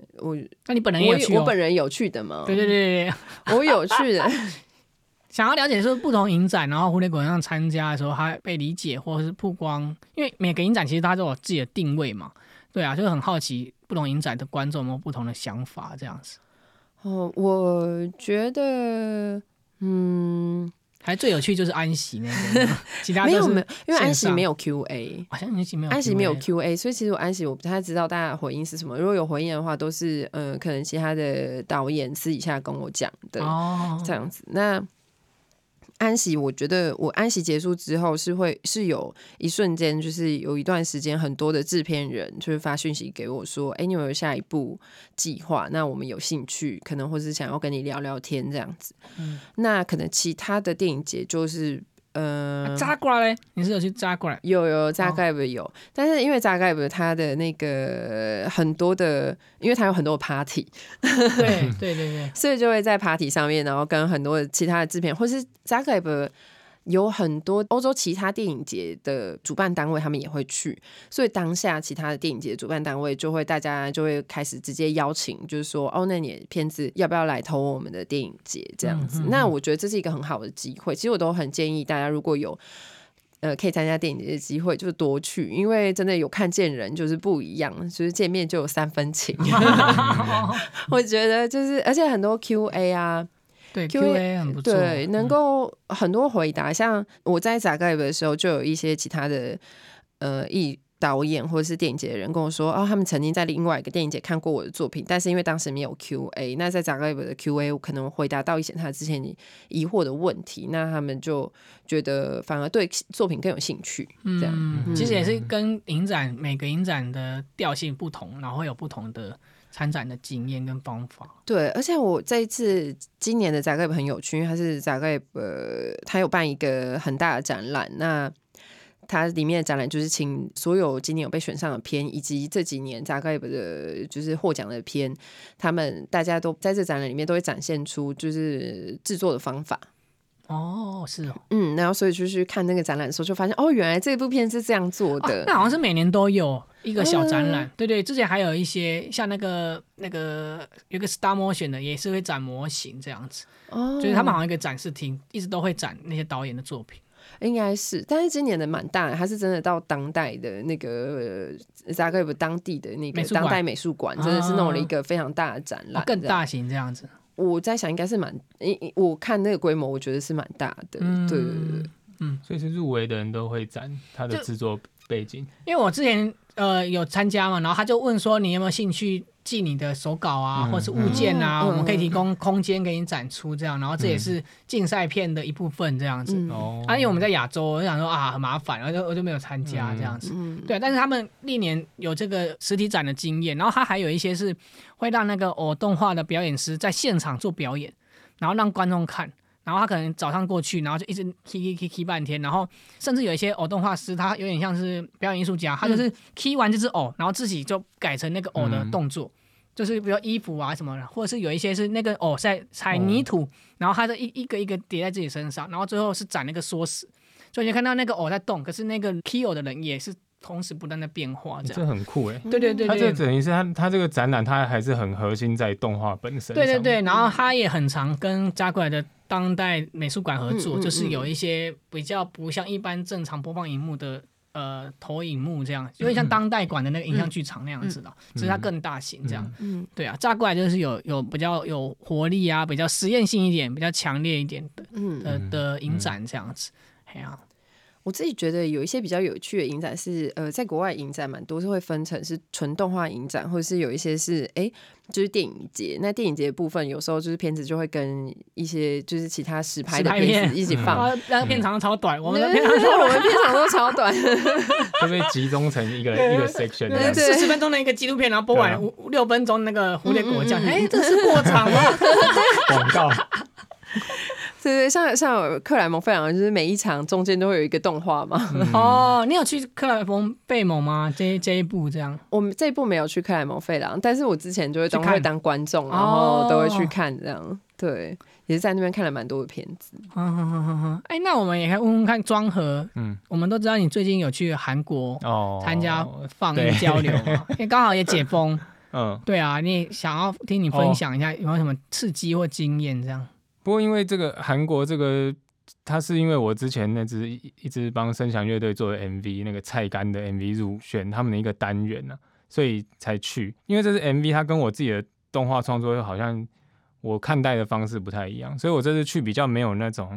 那你本人也有去、哦、我本人有去的吗？对对对对，我有去的。想要了解是不同影展，然后蝴蝶果酱参加的时候，它被理解或是曝光，因为每个影展其实它都有自己的定位嘛。对啊，就是很好奇不同影展的观众有没有不同的想法这样子。哦，我觉得还最有趣就是安息那边，其他都是没有，因为安息没有 QA， 好像安息没有 QA， 所以其实安息我不太知道大家的回应是什么。如果有回应的话，都是可能其他的导演私底下跟我讲的、哦、这样子。那安息，我觉得我安息结束之后是有一瞬间，就是有一段时间，很多的制片人就是发讯息给我说：“哎，你有没有下一步计划？那我们有兴趣，可能或是想要跟你聊聊天这样子。”嗯，那可能其他的电影节就是Zagreb 嘞，你是有去 Zagreb？ 有 Zagreb 有、哦，但是因为 Zagreb 它的那个很多的，因为它有很多 party， 对对对对，所以就会在 party 上面，然后跟很多其他的制片或是 Zagreb。有很多欧洲其他电影节的主办单位他们也会去，所以当下其他的电影节主办单位就会大家就会开始直接邀请，就是说哦，那你的片子要不要来投我们的电影节这样子。那我觉得这是一个很好的机会，其实我都很建议大家如果有可以参加电影节的机会就多去，因为真的有看见人就是不一样，就是见面就有三分情我觉得就是而且很多 QA 啊，对 QA 很不错，对，能够很多回答。像我在 Zagreb 的时候，就有一些其他的导演或者是电影节的人跟我说，哦，他们曾经在另外一个电影节看过我的作品，但是因为当时没有 QA， 那在 Zagreb 的 QA 我可能回答到一些他之前疑惑的问题，那他们就觉得反而对作品更有兴趣这样。其实也是跟影展每个影展的调性不同，然后有不同的参展的经验跟方法。对，而且我这一次今年的 Zagreb 很有趣，因为它是 Zagreb 它有办一个很大的展览，那它里面的展览就是请所有今年有被选上的片以及这几年 Zagreb 的就是获奖的片，他们大家都在这展览里面都会展现出就是制作的方法。哦，是哦，然后所以就去看那个展览的时候就发现，哦，原来这部片是这样做的。那好像是每年都有一个小展览，对对，之前还有一些像那个有个 Star Motion 的也是会展模型这样子，就是他们好像一个展示厅一直都会展那些导演的作品，应该是。但是今年的蛮大的，它是真的到当代的那个 Zagreb 当地的那个当代美术馆，真的是弄了一个非常大的展览，更大型这样子。我在想应该是蛮，我看那个规模我觉得是蛮大的。对对对，所以是入围的人都会展他的制作背景。因为我之前有参加嘛，然后他就问说你有没有兴趣寄你的手稿啊，或是物件啊，我们可以提供空间给你展出这样，然后这也是竞赛片的一部分这样子。因为我们在亚洲，我就想说啊很麻烦，然后我就没有参加这样子。对，但是他们历年有这个实体展的经验，然后他还有一些是会让那个动画的表演师在现场做表演，然后让观众看。然后他可能早上过去，然后就一直 key 半天，然后甚至有一些动画师，他有点像是表演艺术家，他就是 key 完这只然后自己就改成那个的动作，就是比如衣服啊什么的，或者是有一些是那个在踩泥土，然后他就一个一个叠在自己身上，然后最后是展那个缩死。所以你看到那个在动，可是那个 key 的人也是同时不断的变化这样，这很酷耶。对对对，它这等于是 它这个展览它还是很核心在动画本身。对对对，然后它也很常跟加过来的当代美术馆合作，就是有一些比较不像一般正常播放荧幕的投影幕这样，有点像当代馆的那个影像剧场那样子的，只是它更大型这样。对啊，炸过来就是有比较有活力啊，比较实验性一点，比较强烈一点的影展这样子。哎呀，我自己觉得有一些比较有趣的影展是，在国外影展蛮多是会分成是纯动画影展，或者是有一些是就是电影节。那电影节的部分有时候就是片子就会跟一些就是其他实拍的片子一起放，那片长超短，我们的片长都超短，会不会集中成一个 section 40分钟的一个纪录片，然后播完6分钟那个蝴蝶果酱，这是过场吗？广告。对对，像克莱蒙费昂就是每一场中间都会有一个动画嘛。哦，你有去克莱蒙费蒙吗？这一部这样，我这一部没有去克莱蒙费昂，但是我之前就会当观众，然后都会去看这样。哦，对，也是在那边看了蛮多的片子。那我们也可以问问看庄和，我们都知道你最近有去韩国参加放映交流嘛，因为刚好也解封。对啊，你想要听你分享一下有没有什么刺激或经验这样？不过因为这个韩国这个，它是因为我之前那支一直帮声响乐队做的 MV 那个菜干的 MV 入选他们的一个单元啊，所以才去。因为这支 MV 它跟我自己的动画创作好像我看待的方式不太一样，所以我这次去比较没有那种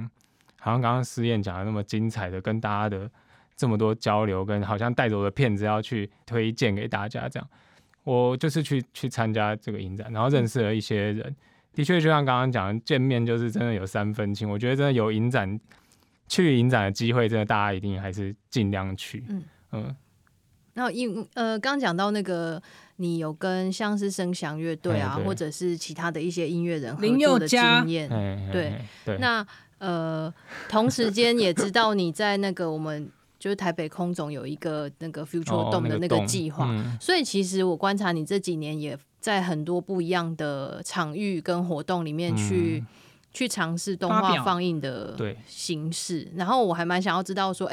好像刚刚思燕讲的那么精彩的跟大家的这么多交流，跟好像带着我的片子要去推荐给大家这样。我就是去参加这个影展，然后认识了一些人。的确就像刚刚讲的，见面就是真的有三分亲。我觉得真的有影展，去影展的机会真的大家一定还是尽量去。然后刚刚讲到那个你有跟像是声响乐队啊，或者是其他的一些音乐人合作的经验。对，那同时间也知道你在那个我们就是台北空总有一个那个 Future Dome 的那个计划，所以其实我观察你这几年也在很多不一样的场域跟活动里面去尝试动画放映的形式。然后我还蛮想要知道说，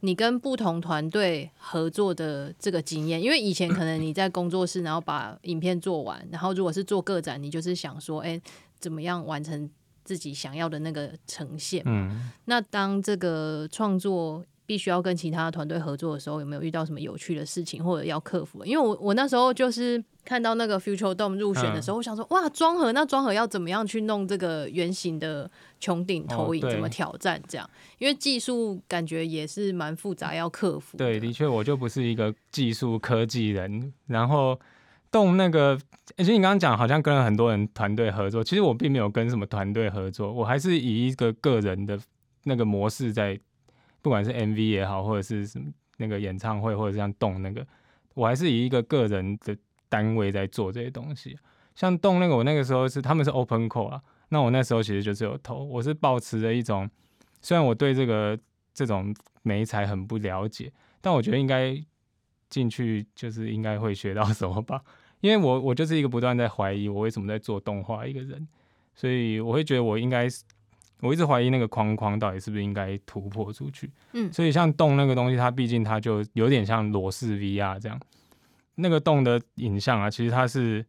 你跟不同团队合作的这个经验，因为以前可能你在工作室然后把影片做完，然后如果是做个展，你就是想说怎么样完成自己想要的那个呈现。那当这个创作必须要跟其他团队合作的时候，有没有遇到什么有趣的事情或者要克服？因为我那时候就是看到那个 Future Dome 入选的时候，我想说哇，庄和要怎么样去弄这个圆形的穹顶投影，怎么挑战这样？因为技术感觉也是蛮复杂要克服的。对，的确我就不是一个技术科技人，然后动那个，其实你刚刚讲好像跟很多人团队合作，其实我并没有跟什么团队合作，我还是以一个个人的那个模式在。不管是 MV 也好，或者是什么那个演唱会，或者是像动那个，我还是以一个个人的单位在做这些东西。像动那个，我那个时候他们是 Open Core 啊，那我那时候其实就是有投，我是抱持着一种，虽然我对这种媒材很不了解，但我觉得应该进去就是应该会学到什么吧，因为我就是一个不断在怀疑我为什么在做动画一个人，所以我会觉得我一直怀疑那个框框到底是不是应该突破出去。所以像动那个东西，它毕竟它就有点像裸视 VR 这样。那个动的影像啊，其实它是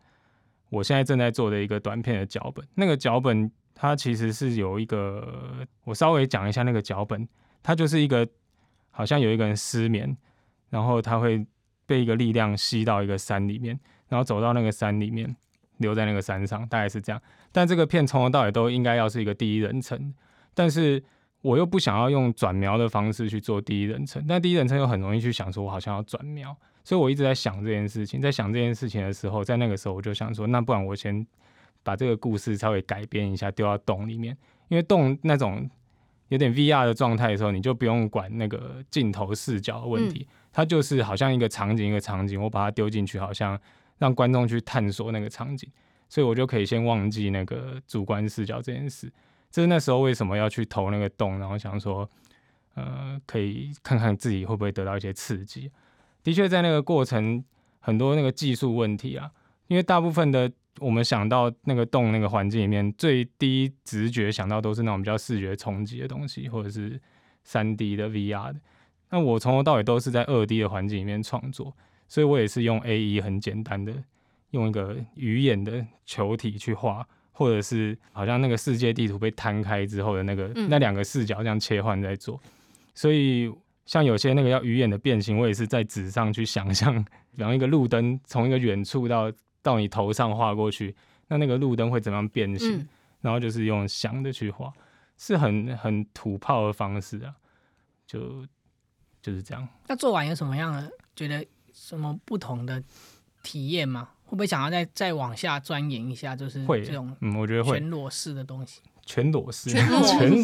我现在正在做的一个短片的脚本。那个脚本它其实是有一个，我稍微讲一下那个脚本，它就是一个好像有一个人失眠，然后他会被一个力量吸到一个山里面，然后走到那个山里面。留在那个山上，大概是这样。但这个片从头到尾都应该要是一个第一人称，但是我又不想要用转描的方式去做第一人称，但第一人称又很容易去想说我好像要转描，所以我一直在想这件事情。在想这件事情的时候，在那个时候我就想说，那不然我先把这个故事稍微改编一下，丢到洞里面。因为洞那种有点 VR 的状态的时候，你就不用管那个镜头视角的问题，它就是好像一个场景一个场景，我把它丢进去，好像让观众去探索那个场景，所以我就可以先忘记那个主观视角这件事。这是那时候为什么要去投那个洞，然后想说，可以看看自己会不会得到一些刺激。的确，在那个过程很多那个技术问题啊，因为大部分的我们想到那个洞那个环境里面，最低直觉想到都是那种比较视觉冲击的东西，或者是 3D 的 VR 的。那我从头到尾都是在 2D 的环境里面创作，所以我也是用 AE 很简单的用一个鱼眼的球体去画，或者是好像那个世界地图被摊开之后的那个、那两个视角这样切换在做。所以像有些那个要鱼眼的变形，我也是在纸上去想象，比方一个路灯从一个远处到你头上画过去，那个路灯会怎么样变形、然后就是用想的去画，是很土炮的方式啊，就是这样。那做完有什么样的觉得什么不同的体验吗？会不会想要再往下钻研一下？就是这种我觉得会全裸式的东西。全裸式全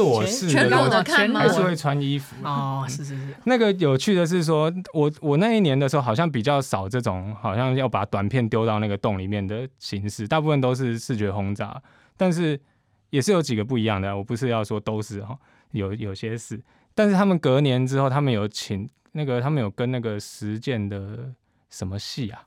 裸的看吗？还是会穿衣服哦，是。那个有趣的是说，我那一年的时候好像比较少这种，好像要把短片丢到那个洞里面的形式，大部分都是视觉轰炸，但是也是有几个不一样的。我不是要说都是哈，有些是，但是他们隔年之后，他们有请那个，他们有跟那个实践的什么系啊？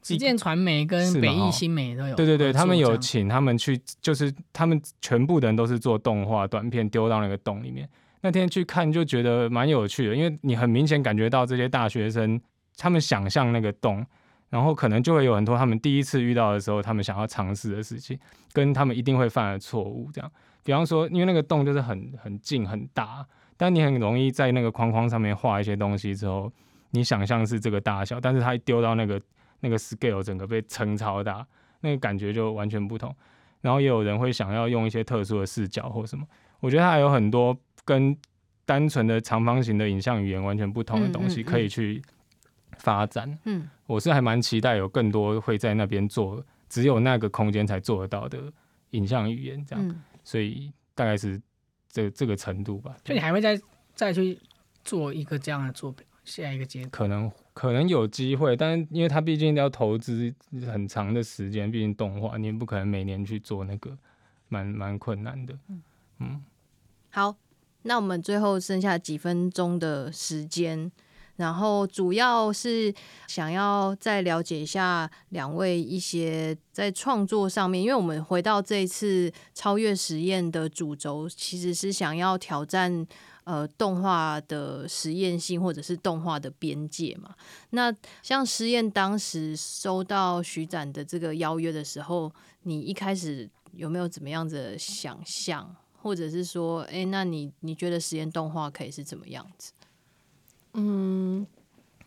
实践传媒跟北艺新媒都有，对对对，他们有请他们去，就是他们全部的人都是做动画短片丢到那个洞里面。那天去看就觉得蛮有趣的，因为你很明显感觉到这些大学生他们想象那个洞，然后可能就会有很多他们第一次遇到的时候他们想要尝试的事情，跟他们一定会犯的错误这样。比方说因为那个洞就是很近很大，但你很容易在那个框框上面画一些东西之后，你想象是这个大小，但是它一丢到那个 scale 整个被撑超大，那个感觉就完全不同。然后也有人会想要用一些特殊的视角或什么，我觉得它还有很多跟单纯的长方形的影像语言完全不同的东西可以去发展。我是还蛮期待有更多会在那边做只有那个空间才做得到的影像语言这样。所以大概是这个程度吧。所以你还会再去做一个这样的作品，下一个阶段可能有机会，但因为它毕竟要投资很长的时间，毕竟动画你不可能每年去做那个，蛮困难的。好，那我们最后剩下几分钟的时间，然后主要是想要再了解一下两位一些在创作上面，因为我们回到这一次超越实验的主轴，其实是想要挑战动画的实验性或者是动画的边界嘛。那像实验当时收到徐展的这个邀约的时候，你一开始有没有怎么样子的想象，或者是说那你觉得实验动画可以是怎么样子？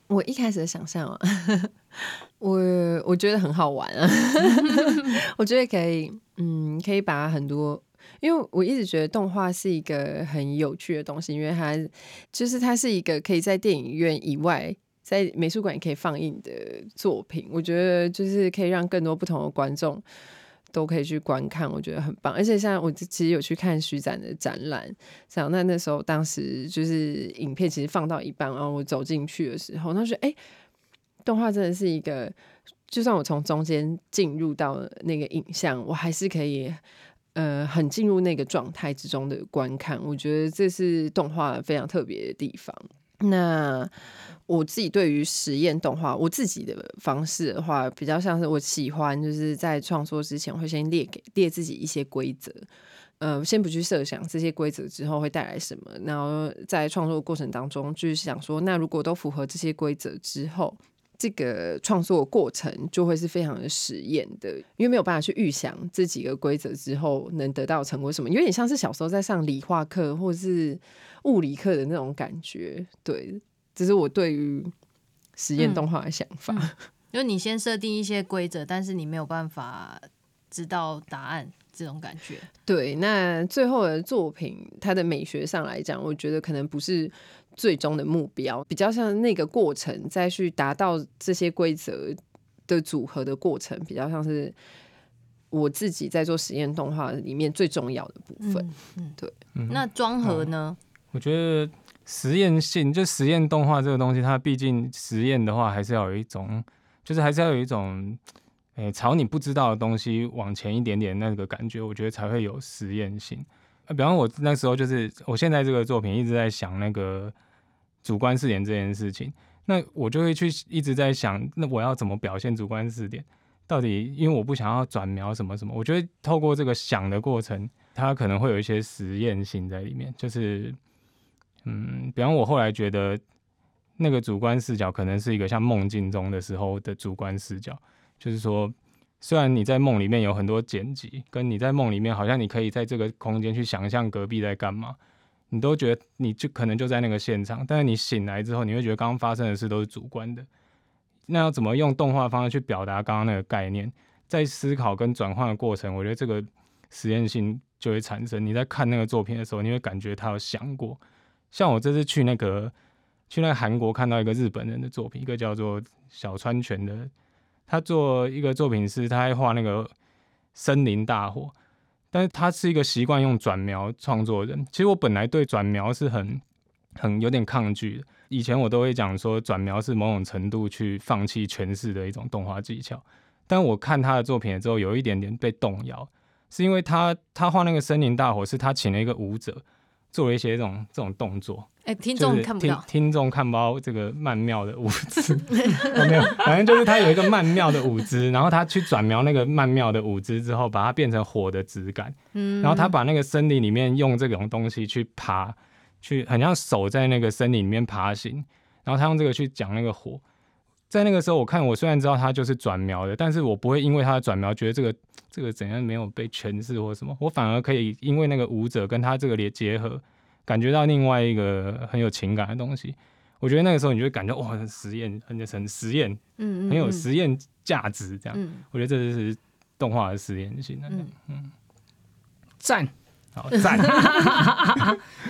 我一开始的想象啊我觉得很好玩啊我觉得可以把很多，因为我一直觉得动画是一个很有趣的东西，因为它是一个可以在电影院以外在美术馆也可以放映的作品，我觉得就是可以让更多不同的观众都可以去观看，我觉得很棒。而且像我其实有去看徐展的展览，那时候当时就是影片其实放到一半，然后我走进去的时候，那觉得动画真的是一个，就算我从中间进入到那个影像，我还是可以很进入那个状态之中的观看，我觉得这是动画非常特别的地方。那我自己对于实验动画，我自己的方式的话，比较像是我喜欢就是在创作之前会先列自己一些规则，先不去设想这些规则之后会带来什么，然后在创作过程当中去想说，那如果都符合这些规则之后，这个创作过程就会是非常的实验的，因为没有办法去预想这几个规则之后能得到成果什么，有点像是小时候在上理化课或是物理课的那种感觉。对，这是我对于实验动画的想法。就是你先设定一些规则，但是你没有办法知道答案，这种感觉。对，那最后的作品，它的美学上来讲，我觉得可能不是最终的目标，比较像那个过程再去达到这些规则的组合的过程，比较像是我自己在做实验动画里面最重要的部分。对。那装盒呢？我觉得实验性，就实验动画这个东西，它毕竟实验的话还是要有一种，就是还是要有一种朝你不知道的东西往前一点点那个感觉，我觉得才会有实验性。比方我那时候就是，我现在这个作品一直在想那个主观视点这件事情，那我就会去一直在想，那我要怎么表现主观视点？到底因为我不想要转描什么什么，我觉得透过这个想的过程，它可能会有一些实验性在里面。就是，比方我后来觉得那个主观视角可能是一个像梦境中的时候的主观视角，就是说虽然你在梦里面有很多剪辑，跟你在梦里面好像你可以在这个空间去想象隔壁在干嘛，你都觉得你就可能就在那个现场，但是你醒来之后你会觉得刚刚发生的事都是主观的。那要怎么用动画方式去表达刚刚那个概念，在思考跟转换的过程，我觉得这个实验性就会产生。你在看那个作品的时候，你会感觉他有想过。像我这次去那个韩国看到一个日本人的作品，一个叫做小川泉的，他做一个作品是他在画那个森林大火，但是他是一个习惯用转描创作人。其实我本来对转描是很有点抗拒的，以前我都会讲说转描是某种程度去放弃诠释的一种动画技巧，但我看他的作品之后有一点点被动摇，是因为他画那个森林大火是他请了一个舞者做了一些这种动作，听众看不到，听众看不到这个曼妙的舞姿、哦、没有，反正就是他有一个曼妙的舞姿，然后他去转描那个曼妙的舞姿之后，把它变成火的质感、然后他把那个森林里面用这种东西去爬，去很像手在那个森林里面爬行，然后他用这个去讲那个火。在那个时候我看，我虽然知道他就是转描的，但是我不会因为他的转描觉得这个怎样没有被诠释或什么，我反而可以因为那个舞者跟他这个结合，感觉到另外一个很有情感的东西。我觉得那个时候你就会感觉哇，很实验，很实验，很有实验价值这样、我觉得这就是动画的实验性。赞、好赞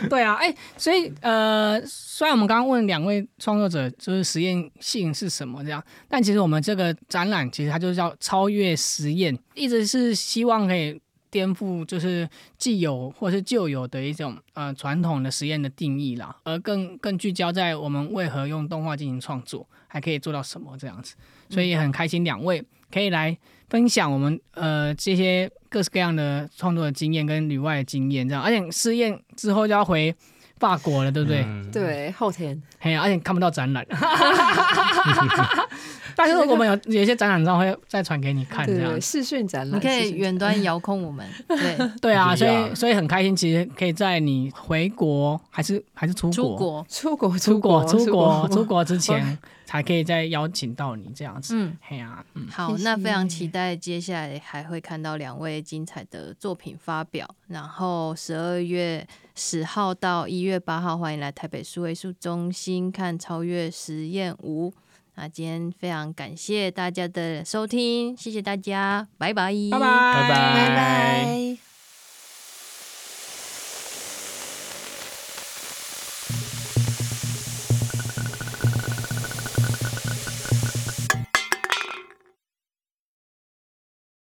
对啊，所以虽然我们刚刚问两位创作者就是实验性是什么这样，但其实我们这个展览其实它就是叫超越实验，一直是希望可以颠覆就是既有或是旧有的一种传统的实验的定义啦，而更聚焦在我们为何用动画进行创作，还可以做到什么这样子。所以也很开心两位可以来分享我们这些各式各样的创作的经验跟旅外的经验这样，而且试验之后就要回法国了，对不对？对，后天。嘿，而且看不到展览，但是我们有一些展览照会再传给你看，这样视讯展览，你可以远端遥控我们。对对啊，所以很开心，其实可以在你回国还是出国之前。还可以再邀请到你这样子，好，那非常期待接下来还会看到两位精彩的作品发表。然后12月10号到1月8号，欢迎来台北数位艺术中心看超越实验5。那今天非常感谢大家的收听，谢谢大家，拜拜，拜拜，拜拜。